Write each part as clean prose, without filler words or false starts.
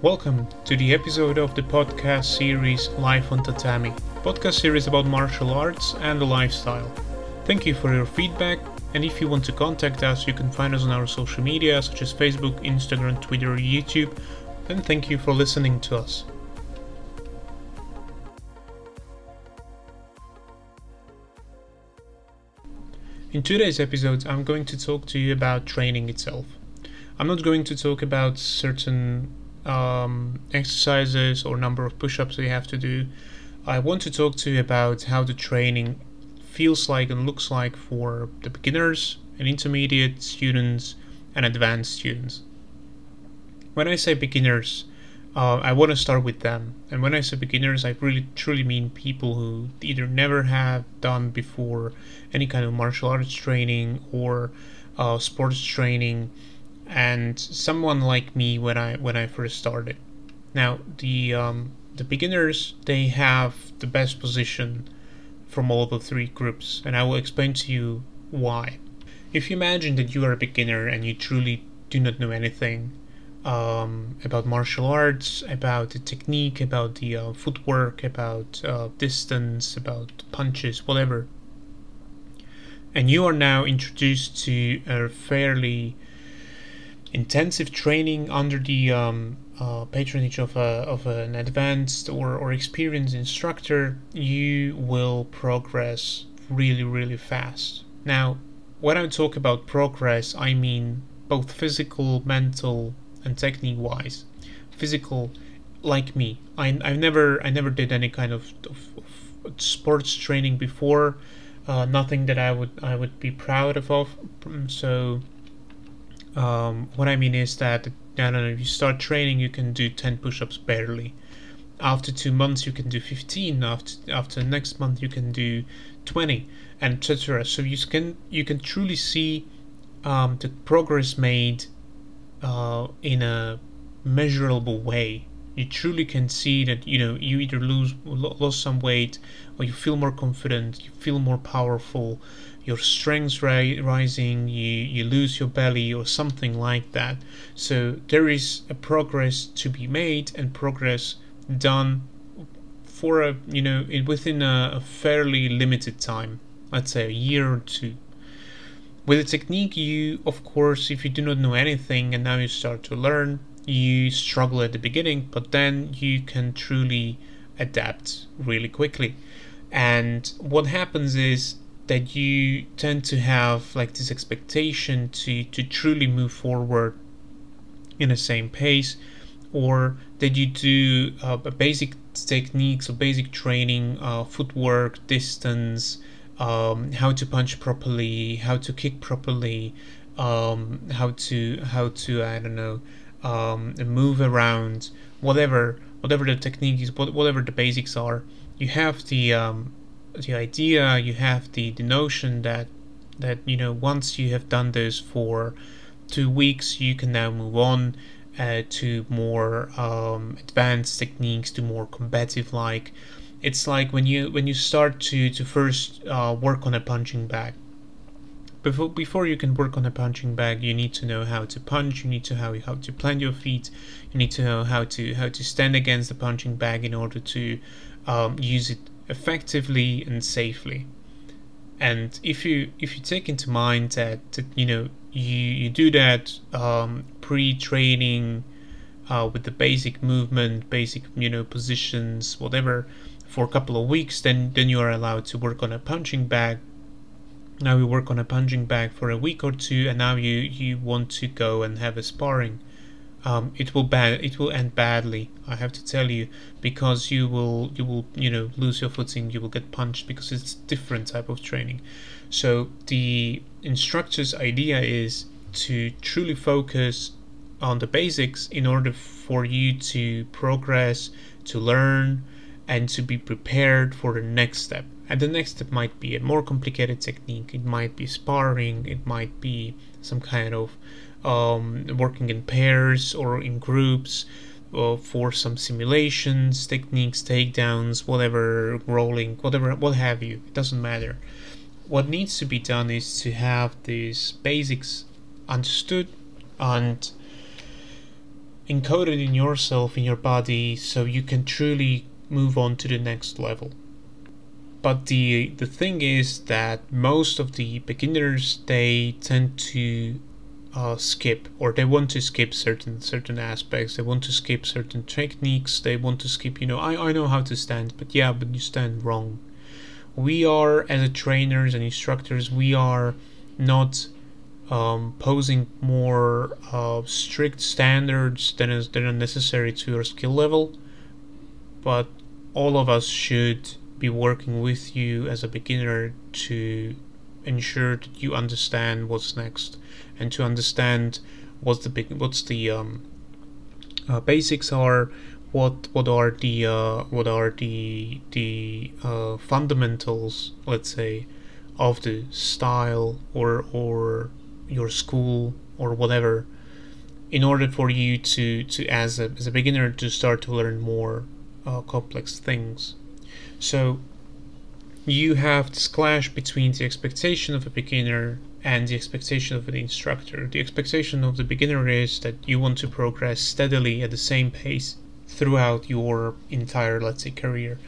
Welcome to the episode of the podcast series Life on Tatami, podcast series about martial arts and the lifestyle. Thank you for your feedback, and if you want to contact us, you can find us on our social media such as Facebook, Instagram, Twitter, YouTube, and thank you for listening to us. In today's episode, I'm going to talk to you about training itself. I'm not going to talk about certain exercises or number of push-ups you have to do. I want to talk to you about how the training feels like and looks like for the beginners and intermediate students and advanced students. When I say beginners, I want to start with them. And when I say beginners, I really truly mean people who either never have done before any kind of martial arts training or sports training, and someone like me when I first started. Now the beginners, they have the best position from all the three groups, and I will explain to you why. If you imagine that you are a beginner and you truly do not know anything about martial arts, about the technique, about the footwork, about distance, about punches, whatever, and you are now introduced to a fairly intensive training under the patronage of an advanced or experienced instructor, you will progress really, really fast. Now, when I talk about progress, I mean both physical, mental, and technique-wise. Physical, like me, I never did any kind of sports training before, nothing that I would be proud of. So. What I mean is that, I don't know, if you start training, you can do 10 push-ups barely. After 2 months, you can do 15. After next month, you can do 20, and etc. So you can truly see the progress made in a measurable way. You truly can see that, you know, you either lost some weight, or you feel more confident, you feel more powerful, your strength's rising, you lose your belly or something like that. So there is a progress to be made and progress done for within a fairly limited time, let's say a year or two. With the technique, you, of course, if you do not know anything and now you start to learn, you struggle at the beginning, but then you can truly adapt really quickly. And what happens is that you tend to have like this expectation to truly move forward in the same pace, or that you do basic techniques or basic training, footwork, distance, how to punch properly, how to kick properly, how to I don't know, move around, whatever the technique is, whatever the basics are. You have the idea, you have the notion that you know, once you have done this for 2 weeks, you can now move on to more advanced techniques, to more combative. Like, it's like when you start to first work on a punching bag. Before you can work on a punching bag, you need to know how to punch, you need to know how to plant your feet, you need to know how to stand against the punching bag in order to use it effectively and safely. And if you take into mind that you know, you do that pre-training with the basic movement, basic, you know, positions, whatever, for a couple of weeks, then you are allowed to work on a punching bag. Now you work on a punching bag for a week or two, and now you want to go and have a sparring. It will end badly, I have to tell you, because you will lose your footing, you will get punched, because it's a different type of training. So the instructor's idea is to truly focus on the basics in order for you to progress, to learn, and to be prepared for the next step. And the next step might be a more complicated technique, it might be sparring, it might be some kind of working in pairs or in groups, for some simulations, techniques, takedowns, whatever, rolling, whatever, what have you. It doesn't matter. What needs to be done is to have these basics understood, and encoded in yourself, in your body, so you can truly move on to the next level. But the thing is that most of the beginners, they tend to skip, or they want to skip certain aspects, they want to skip certain techniques, they want to skip, I know how to stand, but you stand wrong. We are, as trainers and instructors, we are not posing more strict standards than are necessary to your skill level, but all of us should be working with you as a beginner to ensure that you understand what's next, and to understand what's the basics are, what are the fundamentals, let's say, of the style or your school or whatever, in order for you to as a beginner to start to learn more complex things. So you have this clash between the expectation of a beginner and the expectation of an instructor. The expectation of the beginner is that you want to progress steadily at the same pace throughout your entire, let's say, career.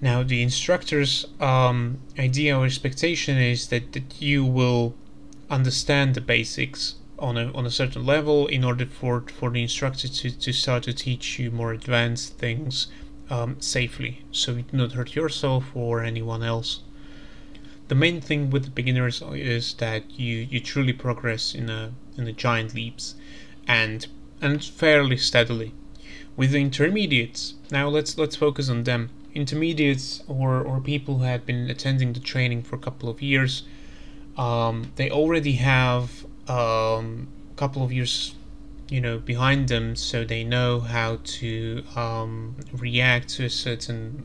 Now, the instructor's idea or expectation is that you will understand the basics on a certain level in order for the instructor to start to teach you more advanced things safely, so you do not hurt yourself or anyone else. The main thing with the beginners is that you truly progress in a giant leaps and fairly steadily. With the intermediates, now let's focus on them. Intermediates or people who had been attending the training for a couple of years, they already have a couple of years behind them, so they know how to react to a certain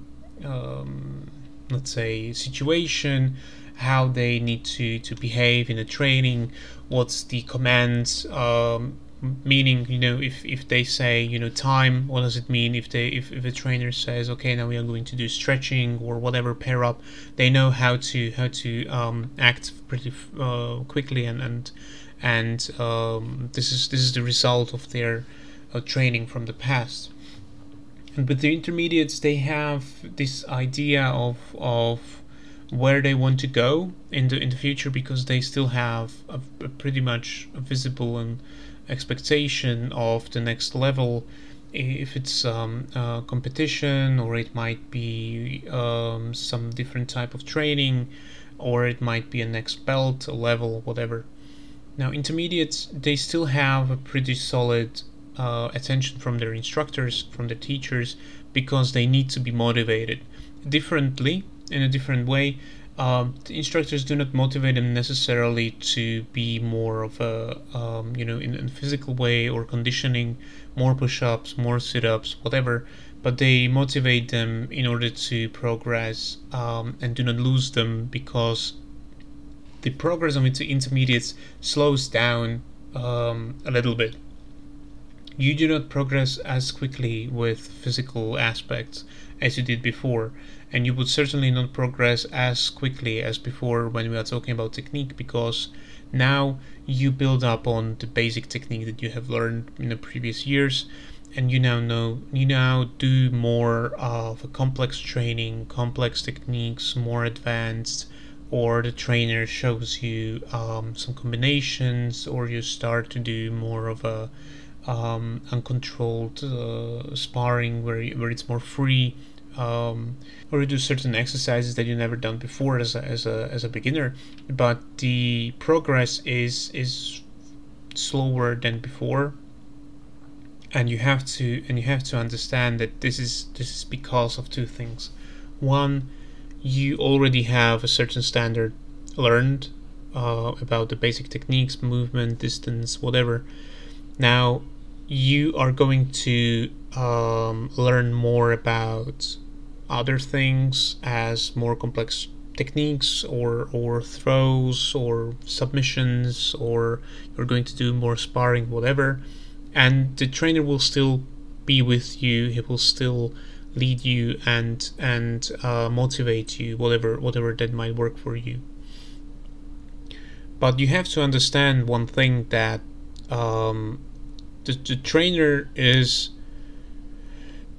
let's say situation, how they need to behave in a training, what's the commands meaning, if they say time, what does it mean? If a trainer says, okay, now we are going to do stretching or whatever, pair up, they know how to act pretty quickly and this is the result of their training from the past. And with the intermediates, they have this idea of where they want to go in the future, because they still have a pretty much visible and expectation of the next level. If it's competition, or it might be some different type of training, or it might be a next belt, a level, whatever. Now, intermediates, they still have a pretty solid attention from their instructors, from their teachers, because they need to be motivated differently, in a different way. The instructors do not motivate them necessarily to be more of a, in a physical way, or conditioning, more push-ups, more sit-ups, whatever, but they motivate them in order to progress and do not lose them, because the progress of intermediates slows down a little bit. You do not progress as quickly with physical aspects as you did before, and you would certainly not progress as quickly as before when we are talking about technique, because now you build up on the basic technique that you have learned in the previous years, and you now do more of a complex training, complex techniques, more advanced, or the trainer shows you some combinations, or you start to do more of a uncontrolled sparring where it's more free, or you do certain exercises that you never done before as a beginner. But the progress is slower than before, and you have to understand that this is because of two things. One, you already have a certain standard learned about the basic techniques, movement, distance, whatever. Now you are going to learn more about other things, as more complex techniques or throws or submissions, or you're going to do more sparring, whatever. And the trainer will still be with you. He will still lead you and motivate you, whatever that might work for you. But you have to understand one thing, that the trainer is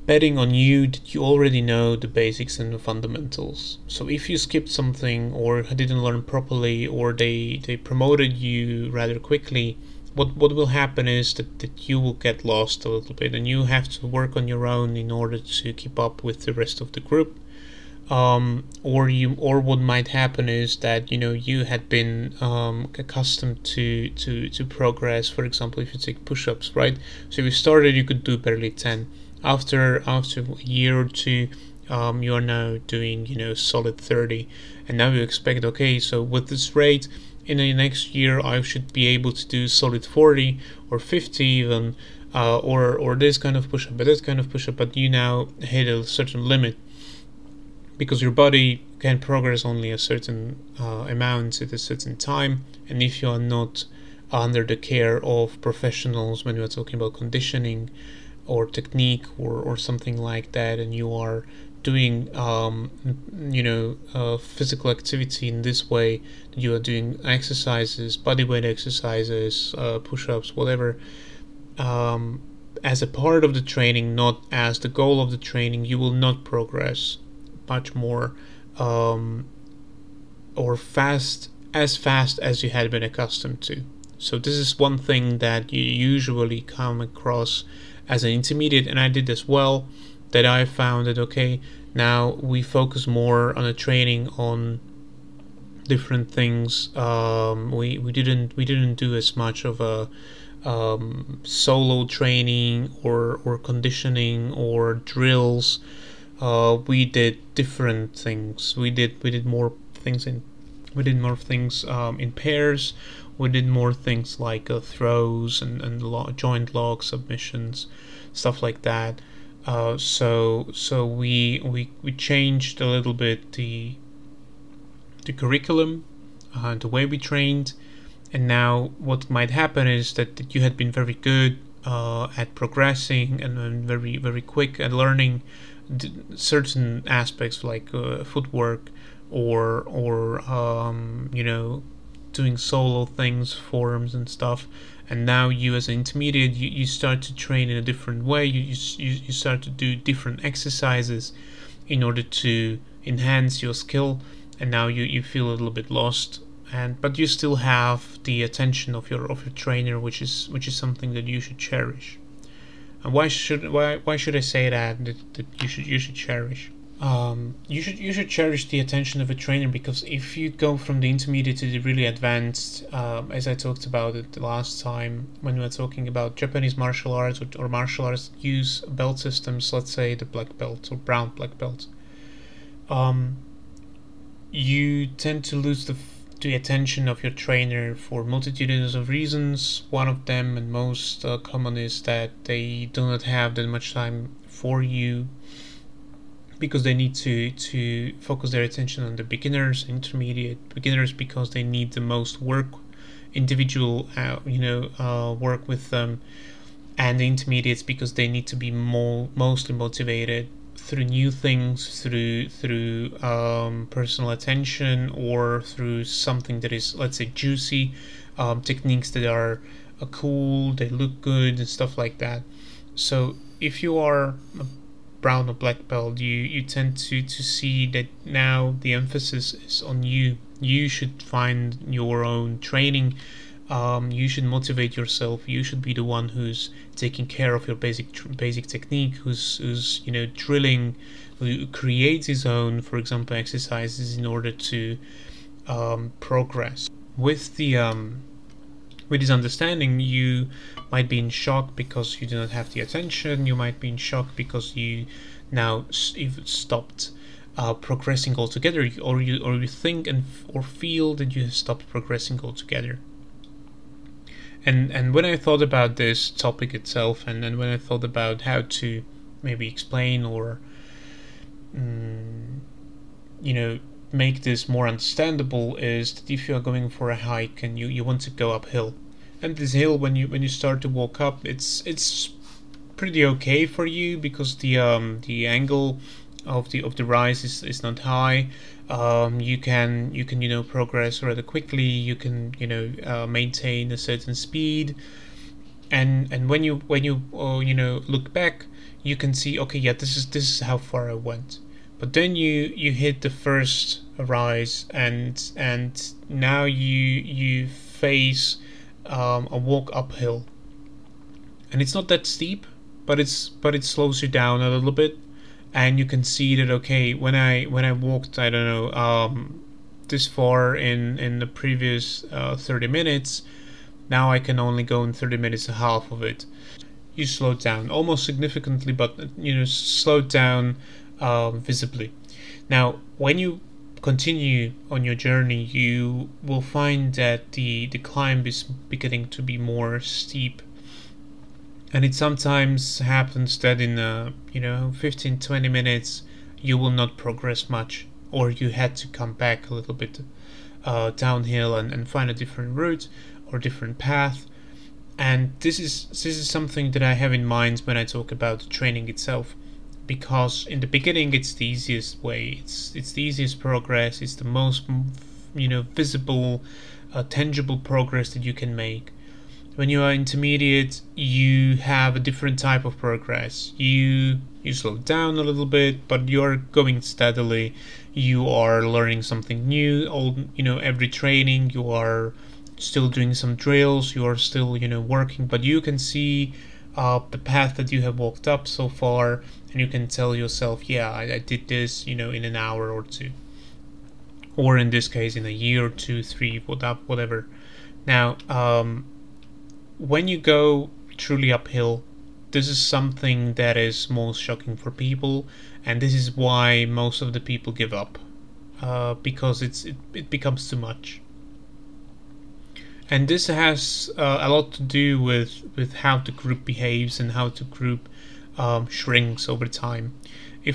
betting on you that you already know the basics and the fundamentals. So if you skipped something or didn't learn properly, or they promoted you rather quickly, what will happen is that you will get lost a little bit, and you have to work on your own in order to keep up with the rest of the group. Or what might happen is that, you know, you had been accustomed to progress. For example, if you take push-ups, right? So if you started, you could do barely 10. After a year or two, you are now doing, you know, solid 30, and now you expect, okay, so with this rate, in the next year I should be able to do solid 40 or 50 even, or this kind of push-up, but that kind of push-up. But you now hit a certain limit, because your body can progress only a certain amount at a certain time, and if you are not under the care of professionals when we are talking about conditioning or technique or something like that, and you are doing physical activity in this way, you are doing exercises, bodyweight exercises, push-ups, whatever, as a part of the training, not as the goal of the training, you will not progress much more or fast as you had been accustomed to. So this is one thing that you usually come across as an intermediate, and I did as well, that I found that, okay, now we focus more on a training on different things. We didn't do as much of a solo training or conditioning or drills. We did different things. We did more things in pairs. We did more things like throws and joint log submissions, stuff like that. So we changed a little bit the curriculum, the way we trained, and now what might happen is that you had been very good at progressing and very, very quick at learning certain aspects like footwork or doing solo things, forms and stuff. And now you, as an intermediate, you start to train in a different way. You start to do different exercises in order to enhance your skill. And now you feel a little bit lost, but you still have the attention of your trainer, which is something that you should cherish. And why should I say that you should cherish? You should cherish the attention of a trainer, because if you go from the intermediate to the really advanced, as I talked about it the last time when we were talking about Japanese martial arts or martial arts use belt systems, let's say the black belt or brown black belt, you tend to lose the attention of your trainer for multitudinous of reasons. One of them, and most common, is that they do not have that much time for you, because they need to focus their attention on the beginners, intermediate beginners, because they need the most work, individual work with them, and the intermediates because they need to be mostly motivated through new things, through personal attention, or through something that is, let's say, juicy, techniques that are cool, they look good and stuff like that. So if you are a brown or black belt, you tend to see that now the emphasis is on you. You should find your own training, you should motivate yourself, you should be the one who's taking care of your basic technique, who's drilling, who creates his own, for example, exercises in order to progress. With this understanding, you might be in shock because you do not have the attention. You might be in shock because you now stopped progressing altogether, or you think or feel that you have stopped progressing altogether. And when I thought about this topic itself, and when I thought about how to maybe explain or make this more understandable, is that if you are going for a hike and you want to go uphill, and this hill, when you start to walk up, it's pretty okay for you because the angle of the rise is not high. You can progress rather quickly. You can maintain a certain speed. and when you look back, you can see, okay, yeah, this is how far I went. But then you hit the first rise, and now you face a walk uphill, and it's not that steep, but it slows you down a little bit, and you can see that, okay, when I walked, I don't know, this far in the previous 30 minutes, now I can only go in 30 minutes and half of it. You slow down almost significantly, but slow down visibly. Now, when you continue on your journey, you will find that the climb is beginning to be more steep, and it sometimes happens that in 15-20 minutes you will not progress much, or you had to come back a little bit downhill and find a different route or different path. And this is something that I have in mind when I talk about the training itself, because in the beginning it's the easiest way, it's the easiest progress, it's the most visible, tangible progress that you can make. When you are intermediate, you have a different type of progress. You slow down a little bit, but you're going steadily. You are learning something new. Every training you are still doing some drills. You are still working, but you can see the path that you have walked up so far, and you can tell yourself, yeah, I did this in an hour or two, or in this case in a year or two, three, whatever. Now, when you go truly uphill, this is something that is most shocking for people, and this is why most of the people give up, because it becomes too much. And this has a lot to do with how the group behaves and how the group shrinks over time.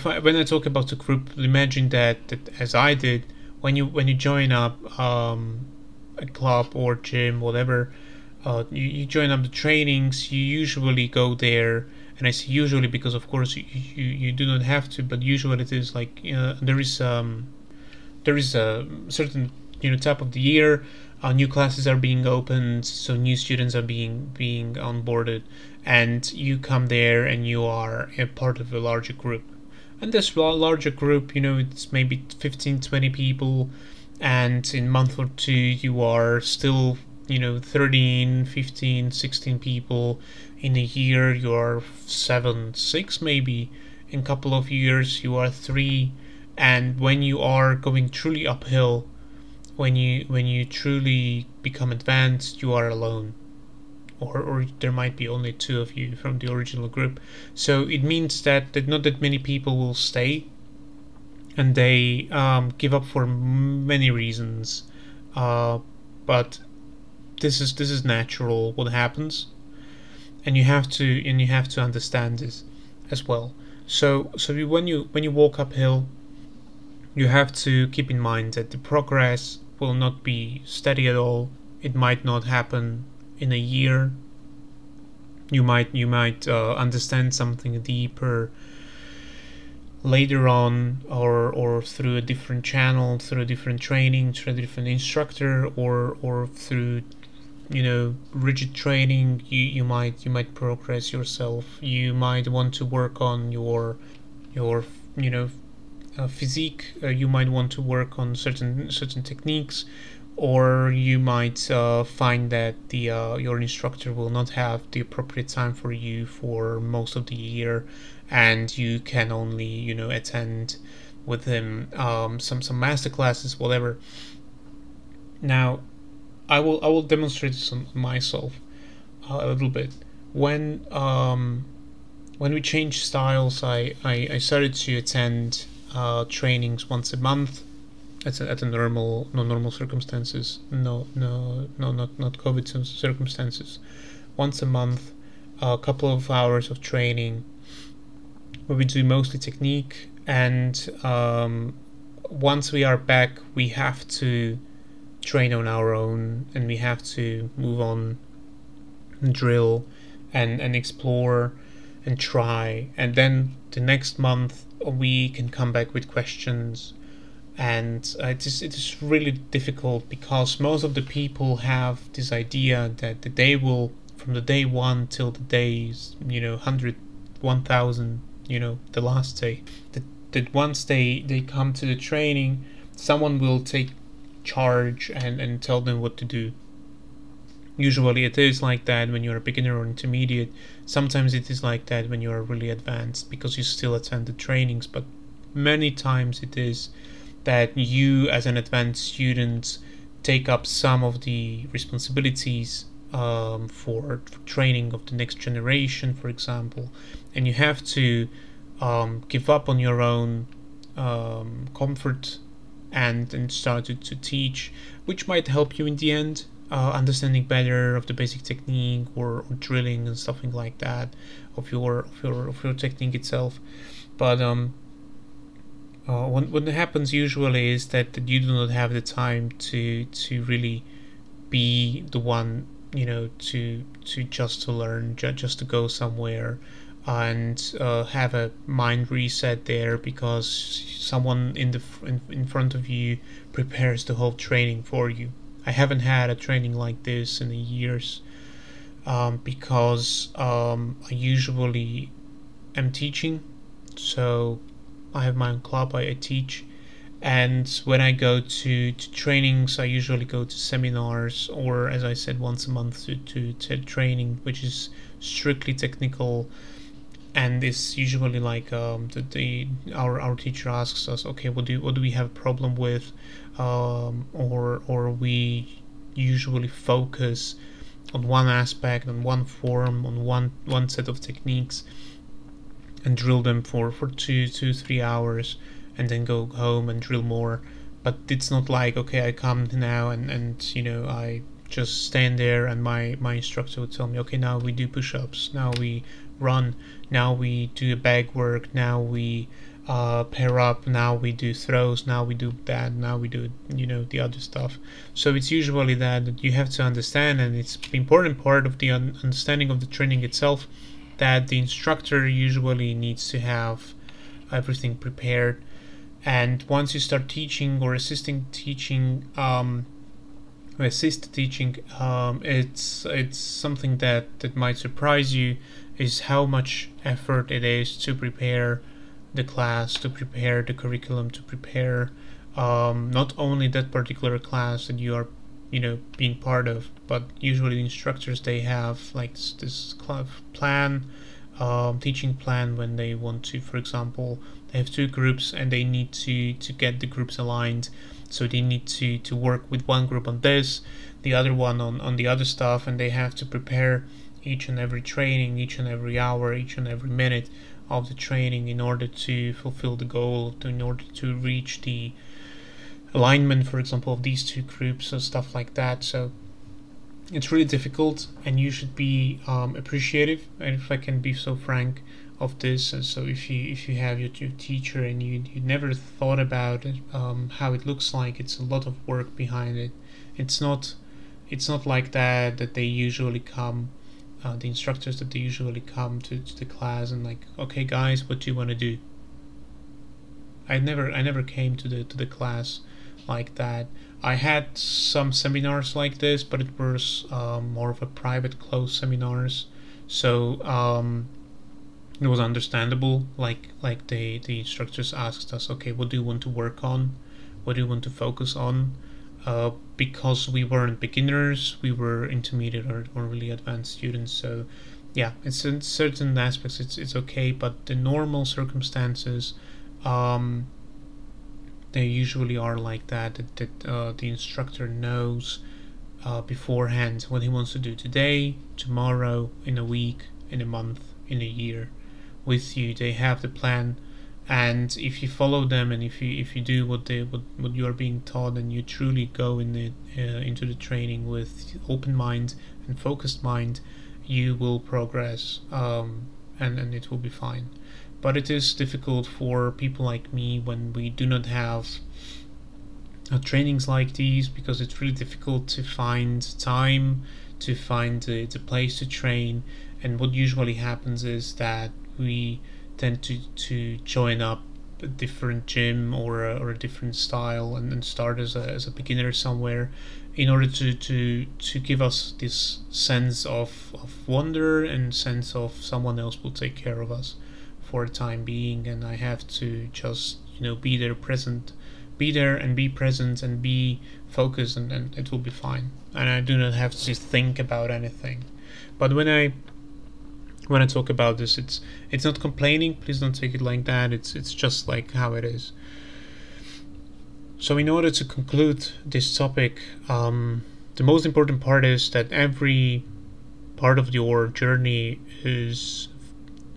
When I talk about the group, imagine that as I did, when you join up a club or gym, whatever. You join up the trainings, you usually go there, and I say usually because of course you do not have to, but usually it is like there is a certain type of the year, new classes are being opened, so new students are being onboarded, and you come there and you are a part of a larger group. And this larger group, it's maybe 15-20 people, and in a month or two you are still 13, 15, 16 people. In a year you are 7-6 maybe. In a couple of years you are 3. And when you are going truly uphill, when you truly become advanced, you are alone, or there might be only 2 of you from the original group. So it means that not that many people will stay, and they give up for many reasons, but this is natural, what happens, and you have to understand this as well. So when you walk uphill, you have to keep in mind that the progress will not be steady at all. It might not happen in a year. You might understand something deeper later on, or through a different channel, through a different training, through a different instructor, or through rigid training. You might progress yourself. You might want to work on your physique, you might want to work on certain techniques, or you might find that your instructor will not have the appropriate time for you for most of the year, and you can only attend with him some master classes, whatever. Now, I will demonstrate this on myself a little bit. When we changed styles, I started to attend trainings once a month at a normal circumstances, not COVID circumstances, once a month, a couple of hours of training, where we do mostly technique. And once we are back, we have to train on our own, and we have to move on and drill and explore and try. And then the next month we can come back with questions, and it is really difficult, because most of the people have this idea that they will from the day one till the days, 100, 1,000, the last day. That once they come to the training, someone will take charge and tell them what to do. Usually it is like that when you're a beginner or intermediate. Sometimes it is like that when you're really advanced, because you still attend the trainings. But many times it is that you, as an advanced student, take up some of the responsibilities for training of the next generation, for example. And you have to give up on your own comfort and start to teach, which might help you in the end. Understanding better of the basic technique or drilling and something like that of your technique itself. But what happens usually is that you do not have the time to really be the one, to just to learn, just to go somewhere and have a mind reset there, because someone in front of you prepares the whole training for you. I haven't had a training like this in years because I usually am teaching. So I have my own club, I teach. And when I go to trainings, I usually go to seminars, or as I said, once a month to training, which is strictly technical. And it's usually like our teacher asks us, okay, what do we have a problem with, or we usually focus on one aspect, on one form, on one set of techniques, and drill them for 2-3 hours, and then go home and drill more. But it's not like, okay, I come now and I just stand there and my instructor would tell me, okay, now we do push-ups, now we run, now we do bag work, now we pair up, now we do throws, now we do that, now we do the other stuff. So it's usually that you have to understand, and it's an important part of the understanding of the training itself, that the instructor usually needs to have everything prepared. And once you start teaching or assist teaching, it's something that might surprise you, is how much effort it is to prepare the class, to prepare the curriculum, to prepare not only that particular class that you are being part of, but usually the instructors, they have like this plan, teaching plan, when they want to, for example, they have two groups and they need to get the groups aligned. So they need to work with one group on this, the other one on the other stuff, and they have to prepare each and every training, each and every hour, each and every minute of the training, in order to fulfill the goal, in order to reach the alignment, for example, of these two groups or stuff like that. So it's really difficult, and you should be appreciative, and if I can be so frank, of this. And so if you have your teacher and you never thought about it, how it looks like, it's a lot of work behind it. It's not like that they usually come, the instructors that they usually come to the class and like, okay guys, what do you want to do? I never came to the class like that. I had some seminars like this, but it was more of a private, closed seminars, so it was understandable. Like the instructors asked us, okay, what do you want to work on? What do you want to focus on? Because we weren't beginners, we were intermediate or really advanced students. So yeah, it's in certain aspects it's okay, but the normal circumstances, they usually are like that the instructor knows beforehand what he wants to do today, tomorrow, in a week, in a month, in a year. With you, they have the plan, and if you follow them, and if you do what you are being taught, and you truly go into the training with open mind and focused mind, you will progress, and it will be fine. But it is difficult for people like me when we do not have trainings like these, because it's really difficult to find time, to find the place to train. And what usually happens is that we tend to join up a different gym or a different style and start as a beginner somewhere, in order to give us this sense of wonder and sense of someone else will take care of us for a time being, and I have to just be present and be focused, and it will be fine, and I do not have to think about anything. But when I talk about this, it's not complaining, please don't take it like that, it's just like how it is. So in order to conclude this topic, the most important part is that every part of your journey is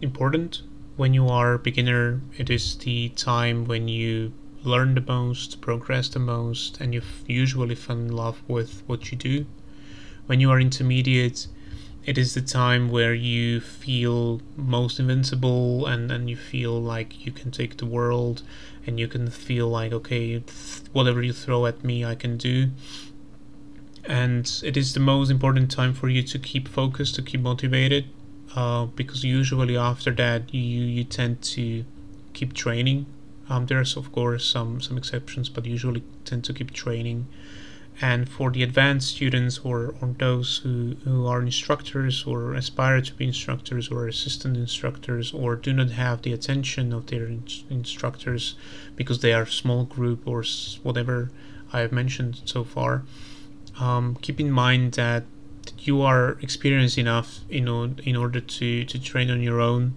important. When you are a beginner, it is the time when you learn the most, progress the most, and you usually fall in love with what you do. When you are intermediate, it is the time where you feel most invincible and you feel like you can take the world, and you can feel like, okay, whatever you throw at me, I can do. And it is the most important time for you to keep focused, to keep motivated, because usually after that you tend to keep training. There's of course some exceptions, but usually tend to keep training. And for the advanced students or those who are instructors or aspire to be instructors or assistant instructors or do not have the attention of their instructors because they are small group or whatever I have mentioned so far, keep in mind that you are experienced enough in order to train on your own,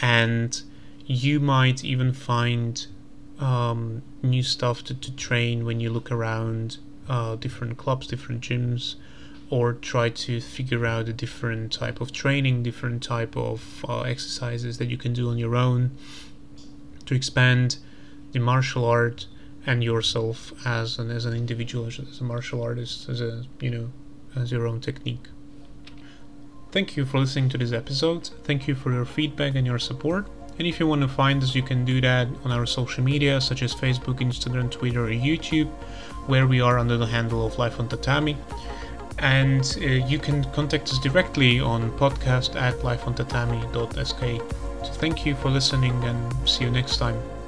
and you might even find new stuff to train when you look around different clubs, different gyms, or try to figure out a different type of training, different type of exercises that you can do on your own to expand the martial art and yourself as an individual, as a martial artist, as your own technique. Thank you for listening to this episode. Thank you for your feedback and your support. And if you want to find us, you can do that on our social media, such as Facebook, Instagram, Twitter, or YouTube, where we are under the handle of Life on Tatami. And you can contact us directly on podcast@lifeontatami.sk. So thank you for listening, and see you next time.